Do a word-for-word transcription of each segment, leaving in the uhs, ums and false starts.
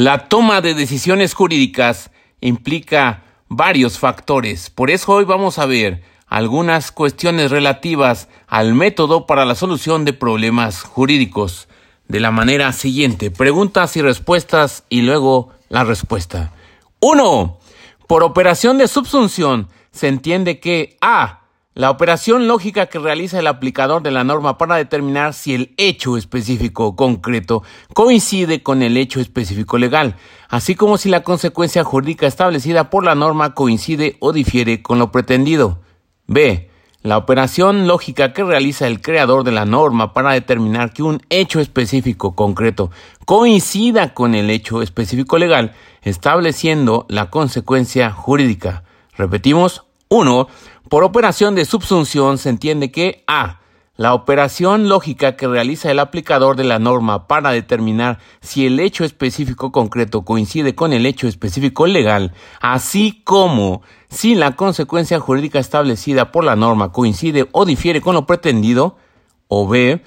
La toma de decisiones jurídicas implica varios factores. Por eso hoy vamos a ver algunas cuestiones relativas al método para la solución de problemas jurídicos de la manera siguiente. Preguntas y respuestas y luego la respuesta. uno. Por operación de subsunción se entiende que A. La operación lógica que realiza el aplicador de la norma para determinar si el hecho específico concreto coincide con el hecho específico legal, así como si la consecuencia jurídica establecida por la norma coincide o difiere con lo pretendido. B. La operación lógica que realiza el creador de la norma para determinar que un hecho específico concreto coincida con el hecho específico legal, estableciendo la consecuencia jurídica. Repetimos. uno. Por operación de subsunción se entiende que A. La operación lógica que realiza el aplicador de la norma para determinar si el hecho específico concreto coincide con el hecho específico legal, así como si la consecuencia jurídica establecida por la norma coincide o difiere con lo pretendido, o B.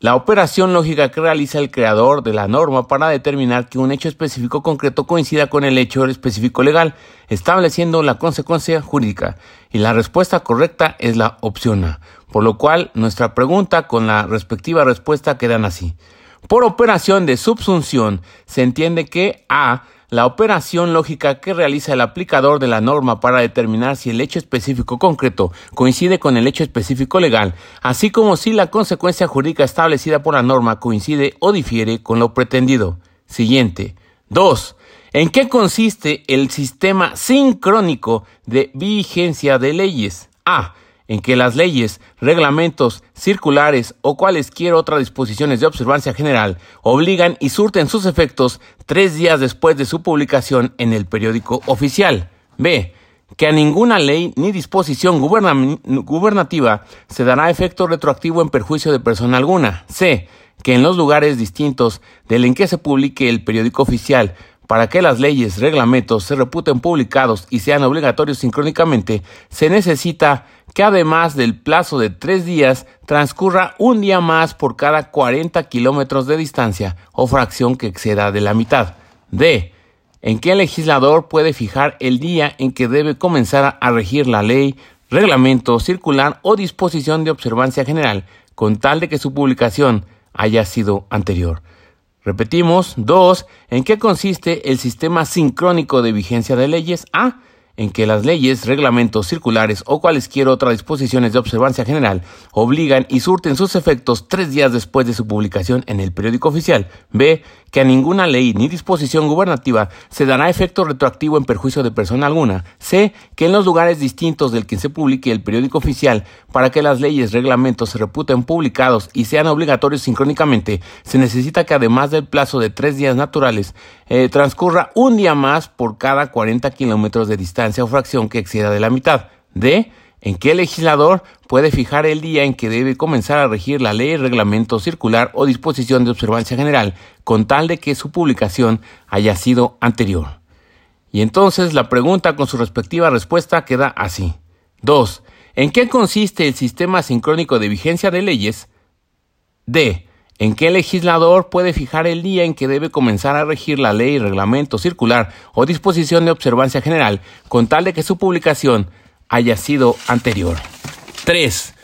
La operación lógica que realiza el creador de la norma para determinar que un hecho específico concreto coincida con el hecho específico legal, estableciendo la consecuencia jurídica. Y la respuesta correcta es la opción A, por lo cual nuestra pregunta con la respectiva respuesta quedan así. Por operación de subsunción se entiende que A. La operación lógica que realiza el aplicador de la norma para determinar si el hecho específico concreto coincide con el hecho específico legal, así como si la consecuencia jurídica establecida por la norma coincide o difiere con lo pretendido. Siguiente. dos. ¿En qué consiste el sistema sincrónico de vigencia de leyes? A. En que las leyes, reglamentos, circulares o cualesquiera otras disposiciones de observancia general obligan y surten sus efectos tres días después de su publicación en el periódico oficial. B. Que a ninguna ley ni disposición guberna- gubernativa se dará efecto retroactivo en perjuicio de persona alguna. C. Que en los lugares distintos del en que se publique el periódico oficial, para que las leyes, reglamentos se reputen publicados y sean obligatorios sincrónicamente, se necesita que además del plazo de tres días transcurra un día más por cada cuarenta kilómetros de distancia o fracción que exceda de la mitad. D. En que el legislador puede fijar el día en que debe comenzar a regir la ley, reglamento, circular o disposición de observancia general, con tal de que su publicación haya sido anterior. Repetimos. dos. ¿En qué consiste el sistema sincrónico de vigencia de leyes? A. En que las leyes, reglamentos, circulares o cualesquiera otras disposiciones de observancia general obligan y surten sus efectos tres días después de su publicación en el periódico oficial. B. Que a ninguna ley ni disposición gubernativa se dará efecto retroactivo en perjuicio de persona alguna. C. Que en los lugares distintos del que se publique el periódico oficial, para que las leyes, reglamentos se reputen publicados y sean obligatorios sincrónicamente, se necesita que además del plazo de tres días naturales, eh, transcurra un día más por cada cuarenta kilómetros de distancia o fracción que exceda de la mitad. D. En que el legislador puede fijar el día en que debe comenzar a regir la ley, reglamento, circular o disposición de observancia general, con tal de que su publicación haya sido anterior. Y entonces la pregunta con su respectiva respuesta queda así. dos. ¿En qué consiste el sistema sincrónico de vigencia de leyes? D. En que el legislador puede fijar el día en que debe comenzar a regir la ley, reglamento, circular o disposición de observancia general, con tal de que su publicación haya sido anterior. tres.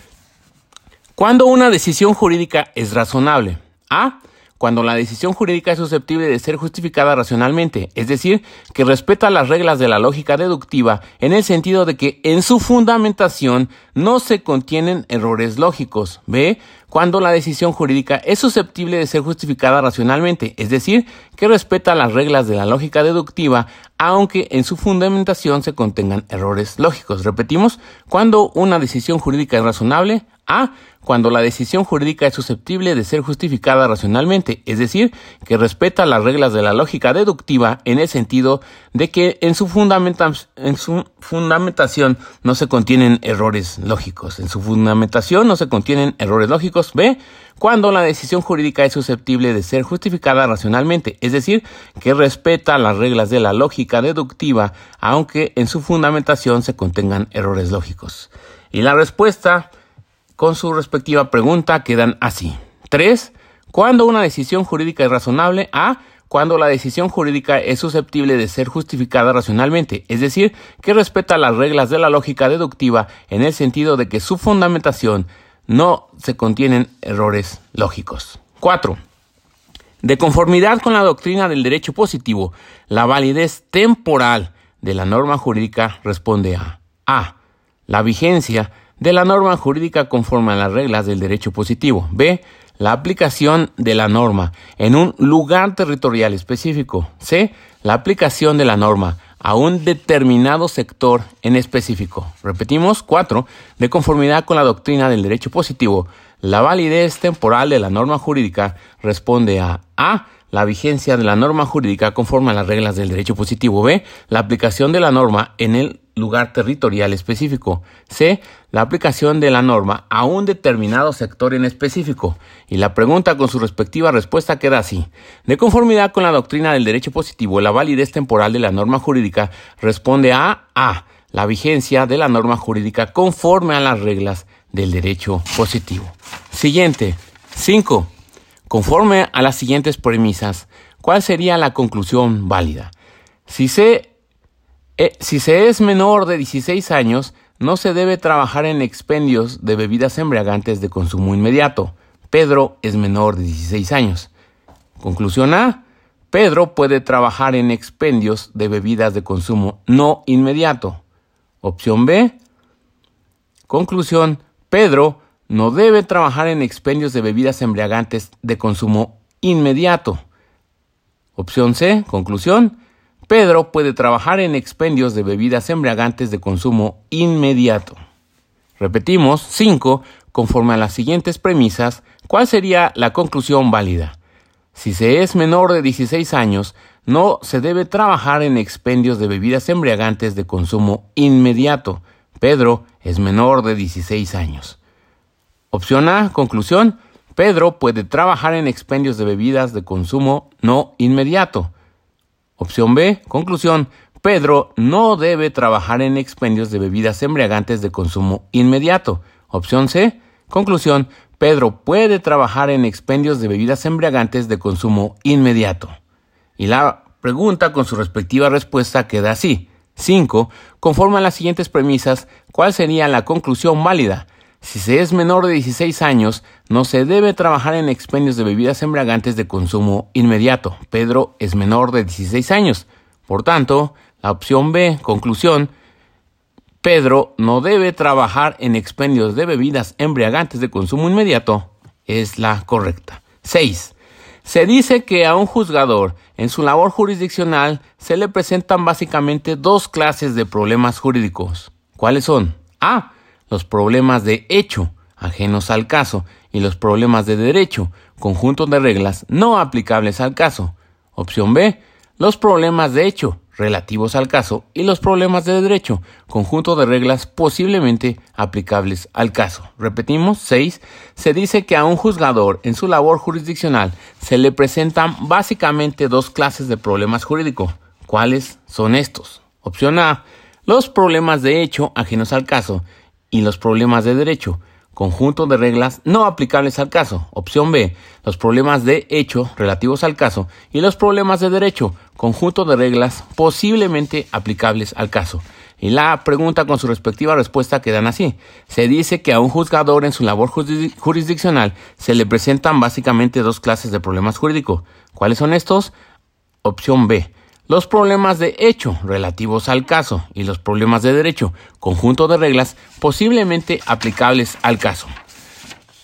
¿Cuándo una decisión jurídica es razonable? A. Cuando la decisión jurídica es susceptible de ser justificada racionalmente, es decir, que respeta las reglas de la lógica deductiva en el sentido de que en su fundamentación no se contienen errores lógicos. B. Cuando la decisión jurídica es susceptible de ser justificada racionalmente, es decir, que respeta las reglas de la lógica deductiva, aunque en su fundamentación se contengan errores lógicos. Repetimos, cuando una decisión jurídica es razonable. A. Cuando la decisión jurídica es susceptible de ser justificada racionalmente, es decir, que respeta las reglas de la lógica deductiva en el sentido de que en su, fundamenta- en su fundamentación no se contienen errores lógicos. En su fundamentación no se contienen errores lógicos. B. Cuando la decisión jurídica es susceptible de ser justificada racionalmente, es decir, que respeta las reglas de la lógica deductiva, aunque en su fundamentación se contengan errores lógicos. Y la respuesta con su respectiva pregunta quedan así. tres. ¿Cuándo una decisión jurídica es razonable? A. cuando la decisión jurídica es susceptible de ser justificada racionalmente, es decir, que respeta las reglas de la lógica deductiva en el sentido de que su fundamentación no se contienen errores lógicos. cuatro. De conformidad con la doctrina del derecho positivo, la validez temporal de la norma jurídica responde a A. La vigencia de la norma jurídica conforme a las reglas del derecho positivo. B. La aplicación de la norma en un lugar territorial específico. C. La aplicación de la norma a un determinado sector en específico. Repetimos, cuatro. De conformidad con la doctrina del derecho positivo, la validez temporal de la norma jurídica responde a A. La vigencia de la norma jurídica conforme a las reglas del derecho positivo. B. La aplicación de la norma en el lugar territorial específico. C. La aplicación de la norma a un determinado sector en específico. Y la pregunta con su respectiva respuesta queda así. De conformidad con la doctrina del derecho positivo, la validez temporal de la norma jurídica responde a A. La vigencia de la norma jurídica conforme a las reglas del derecho positivo. Siguiente. cinco. Conforme a las siguientes premisas, ¿cuál sería la conclusión válida? Si se, eh, si se es menor de dieciséis años, no se debe trabajar en expendios de bebidas embriagantes de consumo inmediato. Pedro es menor de dieciséis años. Conclusión A. Pedro puede trabajar en expendios de bebidas de consumo no inmediato. Opción B. Conclusión. Pedro no debe trabajar en expendios de bebidas embriagantes de consumo inmediato. Opción C. Conclusión. Pedro puede trabajar en expendios de bebidas embriagantes de consumo inmediato. Repetimos. cinco. Conforme a las siguientes premisas, ¿cuál sería la conclusión válida? Si se es menor de dieciséis años, no se debe trabajar en expendios de bebidas embriagantes de consumo inmediato. Pedro es menor de dieciséis años. Opción A. Conclusión. Pedro puede trabajar en expendios de bebidas de consumo no inmediato. Opción B. Conclusión. Pedro no debe trabajar en expendios de bebidas embriagantes de consumo inmediato. Opción C. Conclusión. Pedro puede trabajar en expendios de bebidas embriagantes de consumo inmediato. Y la pregunta con su respectiva respuesta queda así. cinco. Conforme a las siguientes premisas, ¿cuál sería la conclusión válida? Si se es menor de dieciséis años, no se debe trabajar en expendios de bebidas embriagantes de consumo inmediato. Pedro es menor de dieciséis años. Por tanto, la opción B, conclusión, Pedro no debe trabajar en expendios de bebidas embriagantes de consumo inmediato, es la correcta. seis. Se dice que a un juzgador, en su labor jurisdiccional, se le presentan básicamente dos clases de problemas jurídicos. ¿Cuáles son? A. Los problemas de hecho, ajenos al caso, y los problemas de derecho, conjuntos de reglas no aplicables al caso. Opción B. Los problemas de hecho, relativos al caso, y los problemas de derecho, conjunto de reglas posiblemente aplicables al caso. Repetimos, seis. Se dice que a un juzgador, en su labor jurisdiccional, se le presentan básicamente dos clases de problemas jurídicos. ¿Cuáles son estos? Opción A. Los problemas de hecho, ajenos al caso, y los problemas de derecho, conjunto de reglas no aplicables al caso. Opción B. Los problemas de hecho relativos al caso y los problemas de derecho, conjunto de reglas posiblemente aplicables al caso. Y la pregunta con su respectiva respuesta quedan así. Se dice que a un juzgador en su labor jurisdic- jurisdiccional se le presentan básicamente dos clases de problemas jurídicos. ¿Cuáles son estos? Opción B. Los problemas de hecho relativos al caso y los problemas de derecho, conjunto de reglas posiblemente aplicables al caso.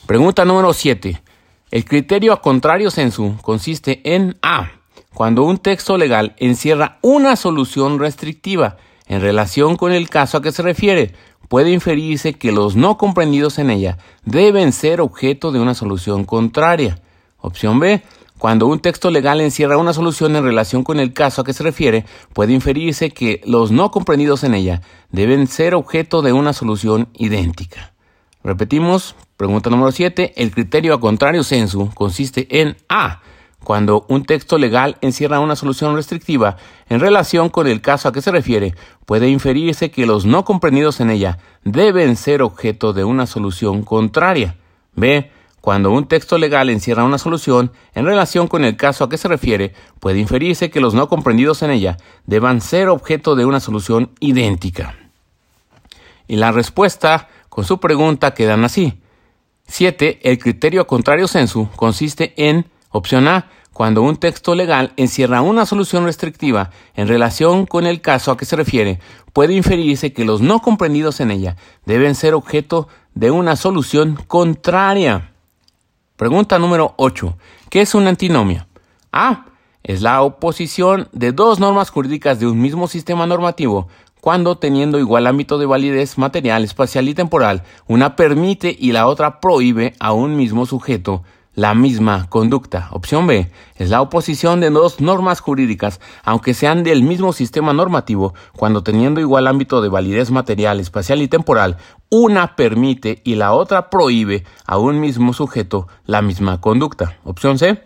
Pregunta número siete. El criterio a contrario sensu consiste en A. Cuando un texto legal encierra una solución restrictiva en relación con el caso a que se refiere, puede inferirse que los no comprendidos en ella deben ser objeto de una solución contraria. Opción B. Cuando un texto legal encierra una solución en relación con el caso a que se refiere, puede inferirse que los no comprendidos en ella deben ser objeto de una solución idéntica. Repetimos, pregunta número siete. El criterio a contrario sensu consiste en A. Cuando un texto legal encierra una solución restrictiva en relación con el caso a que se refiere, puede inferirse que los no comprendidos en ella deben ser objeto de una solución contraria. B. Cuando un texto legal encierra una solución en relación con el caso a que se refiere, puede inferirse que los no comprendidos en ella deban ser objeto de una solución idéntica. Y la respuesta con su pregunta quedan así. siete. El criterio contrario sensu consiste en opción A. Cuando un texto legal encierra una solución restrictiva en relación con el caso a que se refiere, puede inferirse que los no comprendidos en ella deben ser objeto de una solución contraria. Pregunta número ocho. ¿Qué es una antinomia? A. Es la oposición de dos normas jurídicas de un mismo sistema normativo, cuando teniendo igual ámbito de validez material, espacial y temporal, una permite y la otra prohíbe a un mismo sujeto la misma conducta. Opción B. Es la oposición de dos normas jurídicas, aunque sean del mismo sistema normativo, cuando teniendo igual ámbito de validez material, espacial y temporal, una permite y la otra prohíbe a un mismo sujeto la misma conducta. Opción C.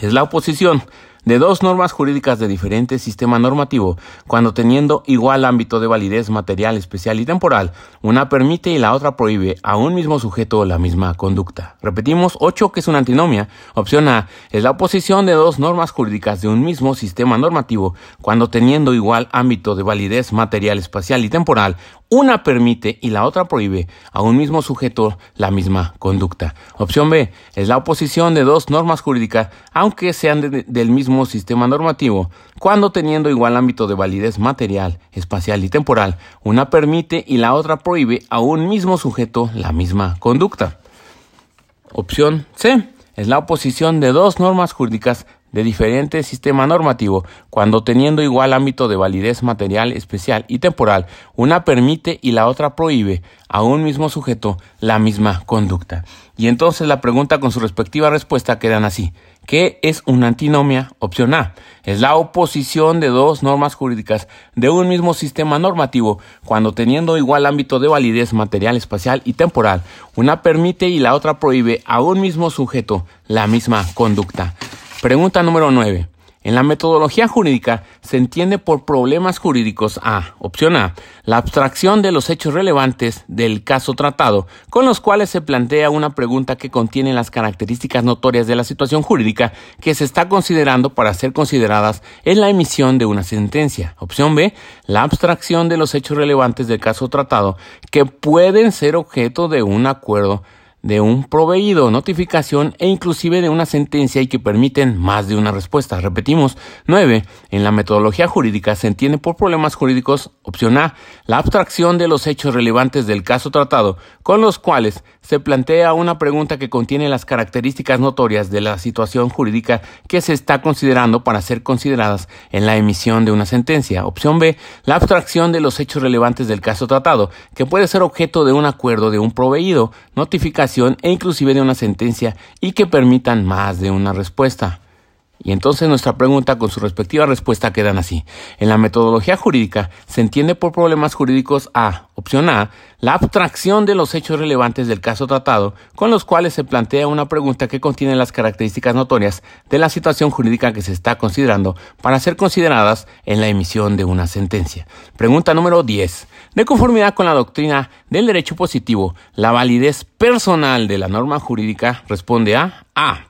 Es la oposición de dos normas jurídicas de diferente sistema normativo, cuando teniendo igual ámbito de validez material, especial y temporal, una permite y la otra prohíbe a un mismo sujeto la misma conducta. Repetimos, ocho, que es una antinomia. Opción A, es la oposición de dos normas jurídicas de un mismo sistema normativo, cuando teniendo igual ámbito de validez material, espacial y temporal, una permite y la otra prohíbe a un mismo sujeto la misma conducta. Opción B, es la oposición de dos normas jurídicas, aunque sean de, del mismo sistema normativo, cuando teniendo igual ámbito de validez material, espacial y temporal, una permite y la otra prohíbe a un mismo sujeto la misma conducta. Opción C, es la oposición de dos normas jurídicas de diferente sistema normativo, cuando teniendo igual ámbito de validez material, especial y temporal, una permite y la otra prohíbe a un mismo sujeto la misma conducta. Y entonces la pregunta con su respectiva respuesta quedan así. ¿Qué es una antinomia? Opción A. Es la oposición de dos normas jurídicas de un mismo sistema normativo, cuando teniendo igual ámbito de validez material, espacial y temporal, una permite y la otra prohíbe a un mismo sujeto la misma conducta. Pregunta número nueve. En la metodología jurídica se entiende por problemas jurídicos a, opción A, la abstracción de los hechos relevantes del caso tratado, con los cuales se plantea una pregunta que contiene las características notorias de la situación jurídica que se está considerando para ser consideradas en la emisión de una sentencia. Opción B, la abstracción de los hechos relevantes del caso tratado que pueden ser objeto de un acuerdo de un proveído, notificación e inclusive de una sentencia y que permiten más de una respuesta. Repetimos, nueve. En la metodología jurídica se entiende por problemas jurídicos, opción A, la abstracción de los hechos relevantes del caso tratado, con los cuales se plantea una pregunta que contiene las características notorias de la situación jurídica que se está considerando para ser consideradas en la emisión de una sentencia. Opción B, la abstracción de los hechos relevantes del caso tratado, que puede ser objeto de un acuerdo de un proveído, notificación e inclusive de una sentencia y que permitan más de una respuesta. Y entonces nuestra pregunta con su respectiva respuesta quedan así. En la metodología jurídica se entiende por problemas jurídicos a, opción A, la abstracción de los hechos relevantes del caso tratado, con los cuales se plantea una pregunta que contiene las características notorias de la situación jurídica que se está considerando para ser consideradas en la emisión de una sentencia. Pregunta número diez. De conformidad con la doctrina del derecho positivo, la validez personal de la norma jurídica responde a A.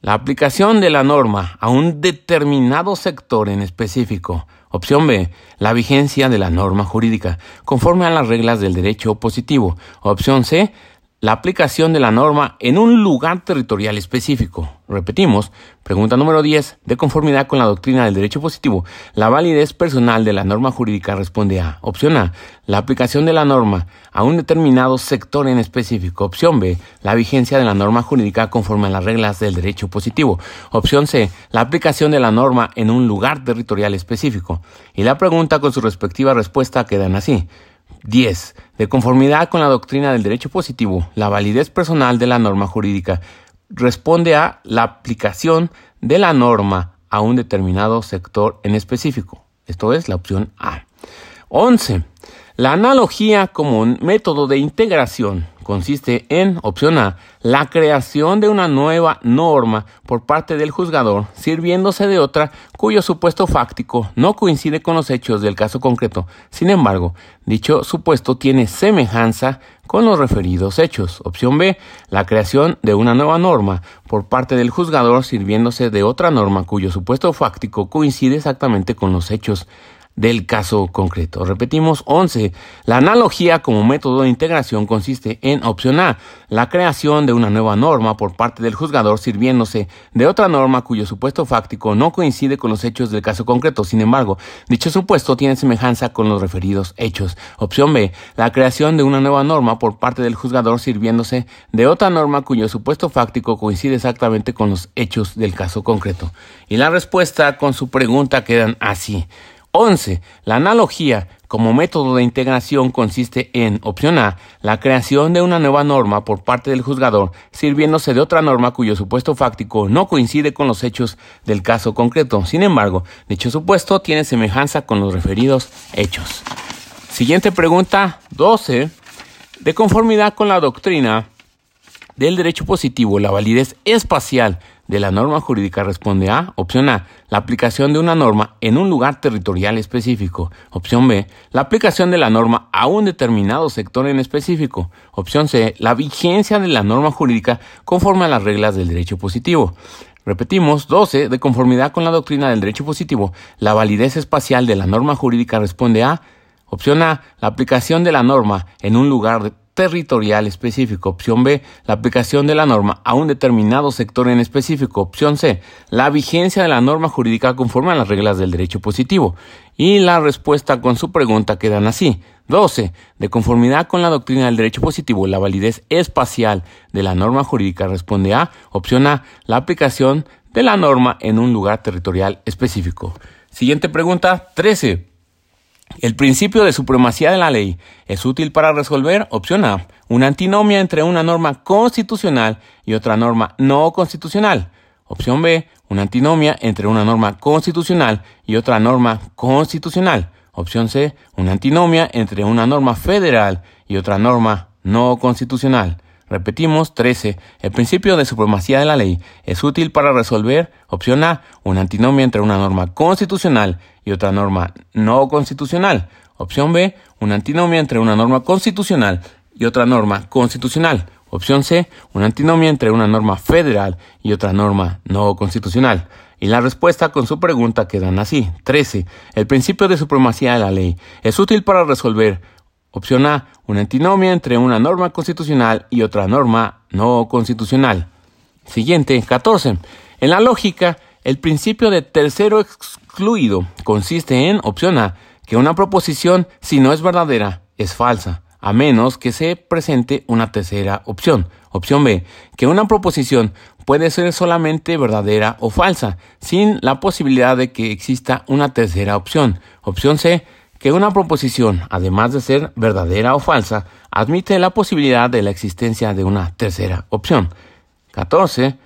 La aplicación de la norma a un determinado sector en específico. Opción B, la vigencia de la norma jurídica, conforme a las reglas del derecho positivo. Opción C, la aplicación de la norma en un lugar territorial específico. Repetimos, pregunta número diez. De conformidad con la doctrina del derecho positivo, la validez personal de la norma jurídica responde a. Opción A, la aplicación de la norma a un determinado sector en específico. Opción B, la vigencia de la norma jurídica conforme a las reglas del derecho positivo. Opción C, la aplicación de la norma en un lugar territorial específico. Y la pregunta con su respectiva respuesta quedan así. diez. De conformidad con la doctrina del derecho positivo, la validez personal de la norma jurídica responde a la aplicación de la norma a un determinado sector en específico. Esto es la opción A. once. La analogía como un método de integración consiste en, opción A, la creación de una nueva norma por parte del juzgador, sirviéndose de otra cuyo supuesto fáctico no coincide con los hechos del caso concreto. Sin embargo, dicho supuesto tiene semejanza con los referidos hechos. Opción B, la creación de una nueva norma por parte del juzgador sirviéndose de otra norma cuyo supuesto fáctico coincide exactamente con los hechos del caso concreto. Repetimos, once. La analogía como método de integración consiste en opción A, la creación de una nueva norma por parte del juzgador sirviéndose de otra norma cuyo supuesto fáctico no coincide con los hechos del caso concreto. Sin embargo, dicho supuesto tiene semejanza con los referidos hechos. Opción B, la creación de una nueva norma por parte del juzgador sirviéndose de otra norma cuyo supuesto fáctico coincide exactamente con los hechos del caso concreto. Y la respuesta con su pregunta quedan así. once. La analogía como método de integración consiste en opción A, la creación de una nueva norma por parte del juzgador sirviéndose de otra norma cuyo supuesto fáctico no coincide con los hechos del caso concreto. Sin embargo, dicho supuesto tiene semejanza con los referidos hechos. Siguiente pregunta, doce. De conformidad con la doctrina del derecho positivo, la validez espacial de la norma jurídica responde a opción A, la aplicación de una norma en un lugar territorial específico. Opción B, la aplicación de la norma a un determinado sector en específico. Opción C, la vigencia de la norma jurídica conforme a las reglas del derecho positivo. Repetimos, doce. De conformidad con la doctrina del derecho positivo, la validez espacial de la norma jurídica responde a opción A, la aplicación de la norma en un lugar de territorial específico. Opción B, la aplicación de la norma a un determinado sector en específico. Opción C, la vigencia de la norma jurídica conforme a las reglas del derecho positivo. Y la respuesta con su pregunta quedan así. doce. De conformidad con la doctrina del derecho positivo, la validez espacial de la norma jurídica responde a opción A, la aplicación de la norma en un lugar territorial específico. Siguiente pregunta, trece. El principio de supremacía de la ley es útil para resolver, opción A, una antinomia entre una norma constitucional y otra norma no constitucional. Opción B, una antinomia entre una norma constitucional y otra norma constitucional. Opción C, una antinomia entre una norma federal y otra norma no constitucional. Repetimos, trece. El principio de supremacía de la ley es útil para resolver, opción A, una antinomia entre una norma constitucional y otra norma no constitucional. Opción B, una antinomia entre una norma constitucional y otra norma constitucional. Opción C, una antinomia entre una norma federal y otra norma no constitucional. Y la respuesta con su pregunta quedan así. trece. El principio de supremacía de la ley es útil para resolver, opción A, una antinomia entre una norma constitucional y otra norma no constitucional. Siguiente, catorce. En la lógica, el principio de tercero excluido consiste en, opción A, que una proposición, si no es verdadera, es falsa, a menos que se presente una tercera opción. Opción B, que una proposición puede ser solamente verdadera o falsa, sin la posibilidad de que exista una tercera opción. Opción C, que una proposición, además de ser verdadera o falsa, admite la posibilidad de la existencia de una tercera opción. catorce.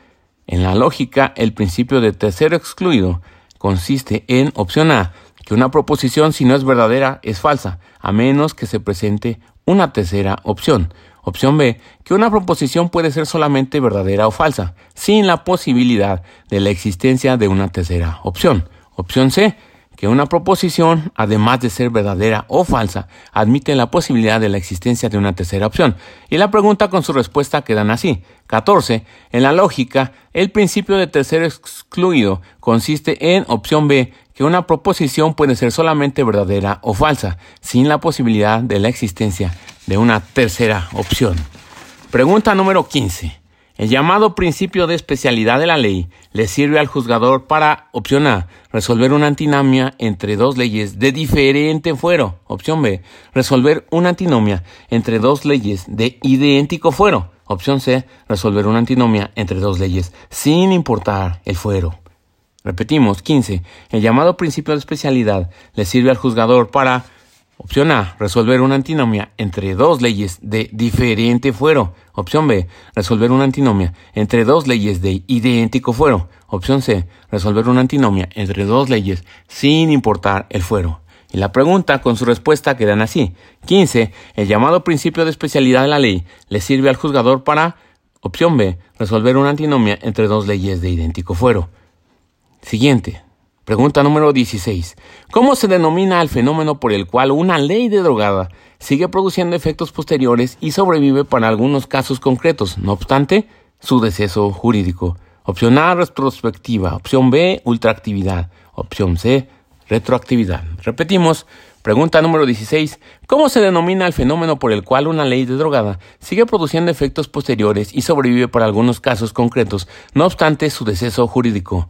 En la lógica, el principio de tercero excluido consiste en, opción A, que una proposición, si no es verdadera, es falsa, a menos que se presente una tercera opción. Opción B, que una proposición puede ser solamente verdadera o falsa, sin la posibilidad de la existencia de una tercera opción. Opción C, que una proposición, además de ser verdadera o falsa, admite la posibilidad de la existencia de una tercera opción. Y la pregunta con su respuesta quedan así. catorce. En la lógica, el principio de tercero excluido consiste en, opción B, que una proposición puede ser solamente verdadera o falsa, sin la posibilidad de la existencia de una tercera opción. Pregunta número quince. El llamado principio de especialidad de la ley le sirve al juzgador para, opción A, resolver una antinomia entre dos leyes de diferente fuero. Opción B, resolver una antinomia entre dos leyes de idéntico fuero. Opción C, resolver una antinomia entre dos leyes sin importar el fuero. Repetimos, quince. El llamado principio de especialidad le sirve al juzgador para, opción A, resolver una antinomia entre dos leyes de diferente fuero. Opción B, resolver una antinomia entre dos leyes de idéntico fuero. Opción C, resolver una antinomia entre dos leyes sin importar el fuero. Y la pregunta con su respuesta quedan así. quince. El llamado principio de especialidad de la ley le sirve al juzgador para, opción B, resolver una antinomia entre dos leyes de idéntico fuero. Siguiente. Pregunta número dieciséis. ¿Cómo se denomina al fenómeno por el cual una ley de drogada sigue produciendo efectos posteriores y sobrevive para algunos casos concretos, no obstante su deceso jurídico? Opción A, retrospectiva. Opción B, ultraactividad. Opción C, retroactividad. Repetimos. Pregunta número dieciséis. ¿Cómo se denomina el fenómeno por el cual una ley de drogada sigue produciendo efectos posteriores y sobrevive para algunos casos concretos, no obstante su deceso jurídico?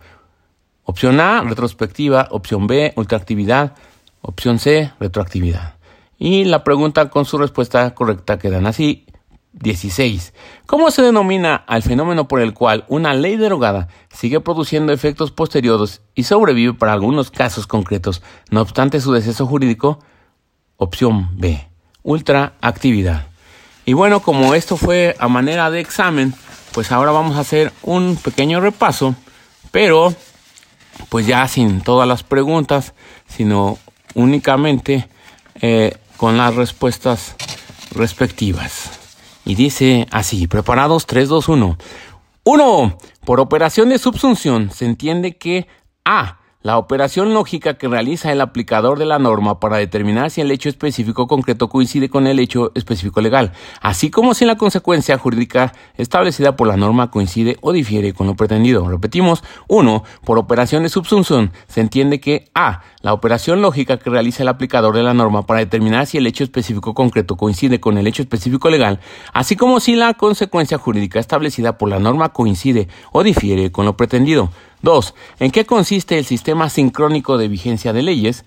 Opción A, retrospectiva. Opción B, ultraactividad. Opción C, retroactividad. Y la pregunta con su respuesta correcta quedan así. dieciséis. ¿Cómo se denomina al fenómeno por el cual una ley derogada sigue produciendo efectos posteriores y sobrevive para algunos casos concretos, no obstante su deceso jurídico? Opción B, ultraactividad. Y bueno, como esto fue a manera de examen, pues ahora vamos a hacer un pequeño repaso, pero pues ya sin todas las preguntas, sino únicamente eh, con las respuestas respectivas. Y dice así, preparados, tres, dos, uno. uno. Por operación de subsunción se entiende que A. La operación lógica que realiza el aplicador de la norma para determinar si el hecho específico concreto coincide con el hecho específico legal, así como si la consecuencia jurídica establecida por la norma coincide o difiere con lo pretendido. Repetimos, uno. Por operación de subsunción se entiende que A. La operación lógica que realiza el aplicador de la norma para determinar si el hecho específico concreto coincide con el hecho específico legal, así como si la consecuencia jurídica establecida por la norma coincide o difiere con lo pretendido. dos. ¿En qué consiste el sistema sincrónico de vigencia de leyes?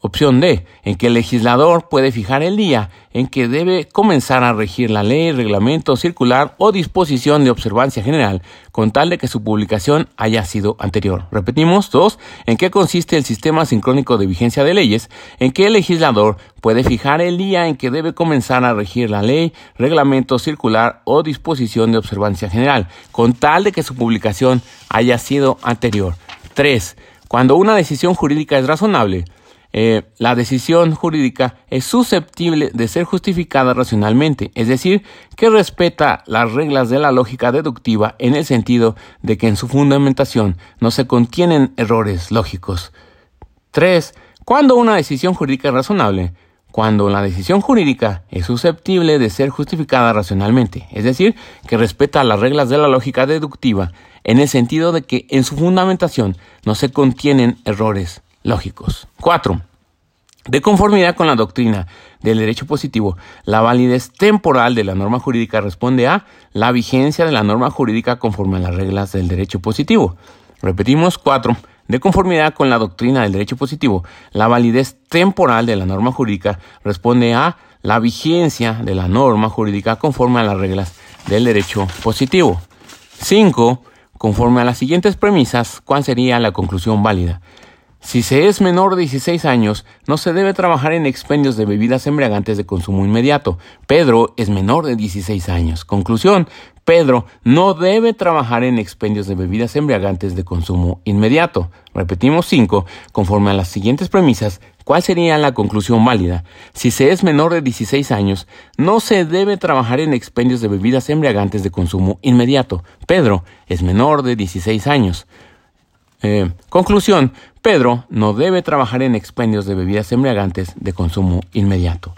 Opción D. En que el legislador puede fijar el día en que debe comenzar a regir la ley, reglamento, circular o disposición de observancia general, con tal de que su publicación haya sido anterior. Repetimos. dos. ¿En qué consiste el sistema sincrónico de vigencia de leyes? En que el legislador puede fijar el día en que debe comenzar a regir la ley, reglamento, circular o disposición de observancia general, con tal de que su publicación haya sido anterior. tres. Cuando una decisión jurídica es razonable, Eh, la decisión jurídica es susceptible de ser justificada racionalmente, es decir, que respeta las reglas de la lógica deductiva en el sentido de que en su fundamentación no se contienen errores lógicos. tres. Cuando una decisión jurídica es razonable, cuando la decisión jurídica es susceptible de ser justificada racionalmente, es decir, que respeta las reglas de la lógica deductiva en el sentido de que en su fundamentación no se contienen errores lógicos. cuatro. De conformidad con la doctrina del derecho positivo, la validez temporal de la norma jurídica responde a la vigencia de la norma jurídica conforme a las reglas del derecho positivo. Repetimos, cuatro. De conformidad con la doctrina del derecho positivo, la validez temporal de la norma jurídica responde a la vigencia de la norma jurídica conforme a las reglas del derecho positivo. cinco. Conforme a las siguientes premisas, ¿cuál sería la conclusión válida? Si se es menor de dieciséis años, no se debe trabajar en expendios de bebidas embriagantes de consumo inmediato. Pedro es menor de dieciséis años. Conclusión, Pedro no debe trabajar en expendios de bebidas embriagantes de consumo inmediato. Repetimos, cinco. Conforme a las siguientes premisas, ¿cuál sería la conclusión válida? Si se es menor de dieciséis años, no se debe trabajar en expendios de bebidas embriagantes de consumo inmediato. Pedro es menor de dieciséis años. Eh, conclusión, Pedro no debe trabajar en expendios de bebidas embriagantes de consumo inmediato.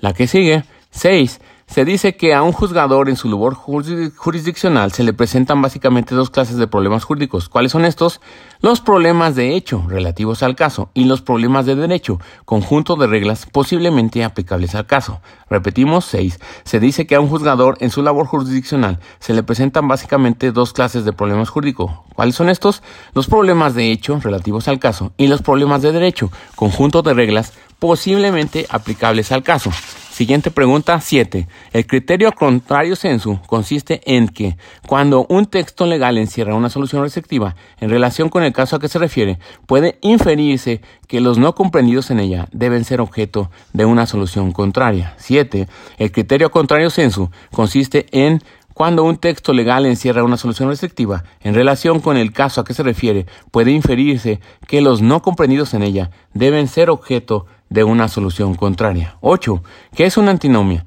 La que sigue, seis. Se dice que a un juzgador en su labor jurisdiccional se le presentan básicamente dos clases de problemas jurídicos. ¿Cuáles son estos? Los problemas de hecho relativos al caso y los problemas de derecho, conjunto de reglas posiblemente aplicables al caso. Repetimos, seis. Se dice que a un juzgador en su labor jurisdiccional se le presentan básicamente dos clases de problemas jurídicos. ¿Cuáles son estos? Los problemas de hecho relativos al caso y los problemas de derecho, conjunto de reglas posiblemente aplicables al caso. Siguiente pregunta, siete. El criterio contrario sensu consiste en que cuando un texto legal encierra una solución restrictiva en relación con el caso a que se refiere, puede inferirse que los no comprendidos en ella deben ser objeto de una solución contraria. siete. El criterio contrario sensu consiste en cuando un texto legal encierra una solución restrictiva en relación con el caso a que se refiere, puede inferirse que los no comprendidos en ella deben ser objeto de una solución contraria. ocho. ¿Qué es una antinomia?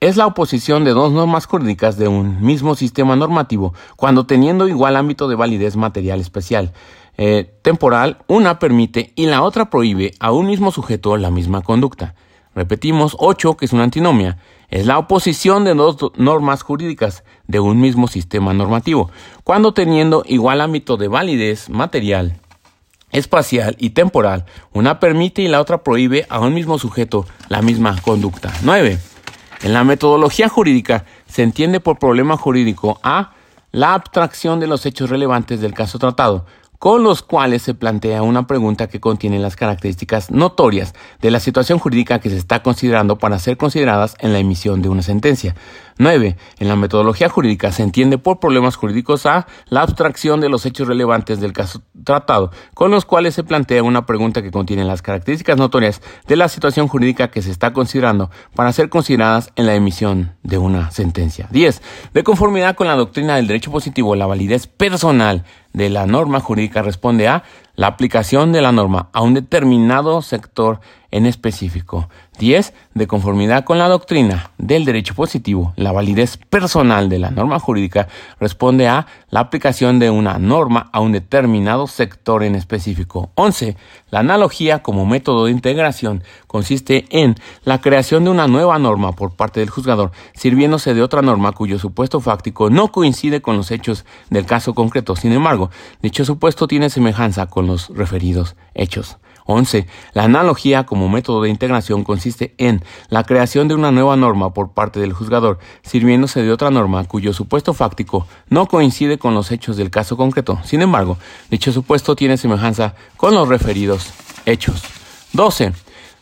Es la oposición de dos normas jurídicas de un mismo sistema normativo cuando teniendo igual ámbito de validez material especial. eh, temporal, una permite y la otra prohíbe a un mismo sujeto la misma conducta. Repetimos, ocho, que es una antinomia, es la oposición de dos normas jurídicas de un mismo sistema normativo, cuando teniendo igual ámbito de validez material, espacial y temporal, una permite y la otra prohíbe a un mismo sujeto la misma conducta. nueve. En la metodología jurídica se entiende por problema jurídico a la abstracción de los hechos relevantes del caso tratado, con los cuales se plantea una pregunta que contiene las características notorias de la situación jurídica que se está considerando para ser consideradas en la emisión de una sentencia. nueve. En la metodología jurídica se entiende por problemas jurídicos a la abstracción de los hechos relevantes del caso tratado, con los cuales se plantea una pregunta que contiene las características notorias de la situación jurídica que se está considerando para ser consideradas en la emisión de una sentencia. diez. De conformidad con la doctrina del derecho positivo, la validez personal de la norma jurídica responde a la aplicación de la norma a un determinado sector en específico. diez. De conformidad con la doctrina del derecho positivo, la validez personal de la norma jurídica responde a la aplicación de una norma a un determinado sector en específico. once. La analogía como método de integración consiste en la creación de una nueva norma por parte del juzgador, sirviéndose de otra norma cuyo supuesto fáctico no coincide con los hechos del caso concreto. Sin embargo, dicho supuesto tiene semejanza con los referidos hechos. once. La analogía como método de integración consiste en la creación de una nueva norma por parte del juzgador, sirviéndose de otra norma cuyo supuesto fáctico no coincide con los hechos del caso concreto. Sin embargo, dicho supuesto tiene semejanza con los referidos hechos. doce.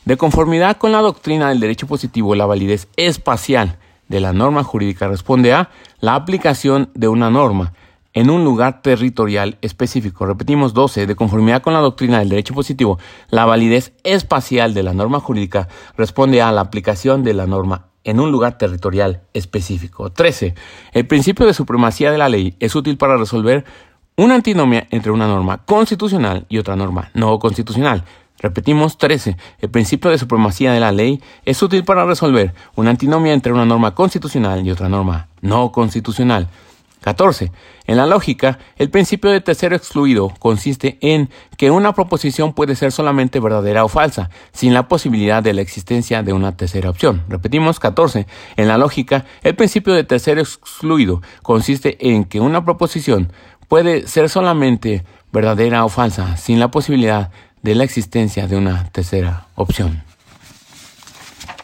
De conformidad con la doctrina del derecho positivo, la validez espacial de la norma jurídica responde a la aplicación de una norma en un lugar territorial específico. Repetimos, doce. De conformidad con la doctrina del derecho positivo, la validez espacial de la norma jurídica responde a la aplicación de la norma en un lugar territorial específico. trece. El principio de supremacía de la ley es útil para resolver una antinomia entre una norma constitucional y otra norma no constitucional. Repetimos, trece. El principio de supremacía de la ley es útil para resolver una antinomia entre una norma constitucional y otra norma no constitucional. catorce. En la lógica, el principio de tercero excluido consiste en que una proposición puede ser solamente verdadera o falsa, sin la posibilidad de la existencia de una tercera opción. Repetimos, catorce. En la lógica, el principio de tercero excluido consiste en que una proposición puede ser solamente verdadera o falsa, sin la posibilidad de la existencia de una tercera opción.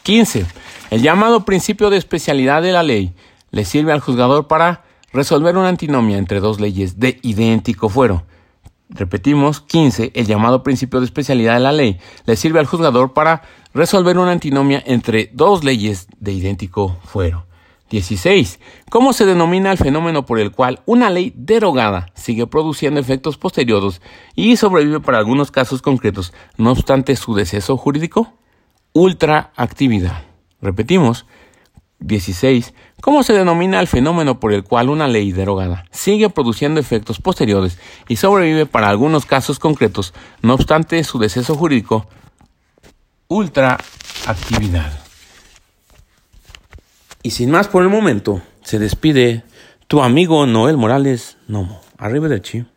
quince. El llamado principio de especialidad de la ley le sirve al juzgador para resolver una antinomia entre dos leyes de idéntico fuero. Repetimos, quince. El llamado principio de especialidad de la ley le sirve al juzgador para resolver una antinomia entre dos leyes de idéntico fuero. dieciséis. ¿Cómo se denomina el fenómeno por el cual una ley derogada sigue produciendo efectos posteriores y sobrevive para algunos casos concretos, no obstante su deceso jurídico? Ultraactividad. Repetimos, dieciséis. ¿Cómo se denomina el fenómeno por el cual una ley derogada sigue produciendo efectos posteriores y sobrevive para algunos casos concretos, no obstante su deceso jurídico? Ultraactividad. Y sin más por el momento, se despide tu amigo Noel Morales Nomo. Arrivederci.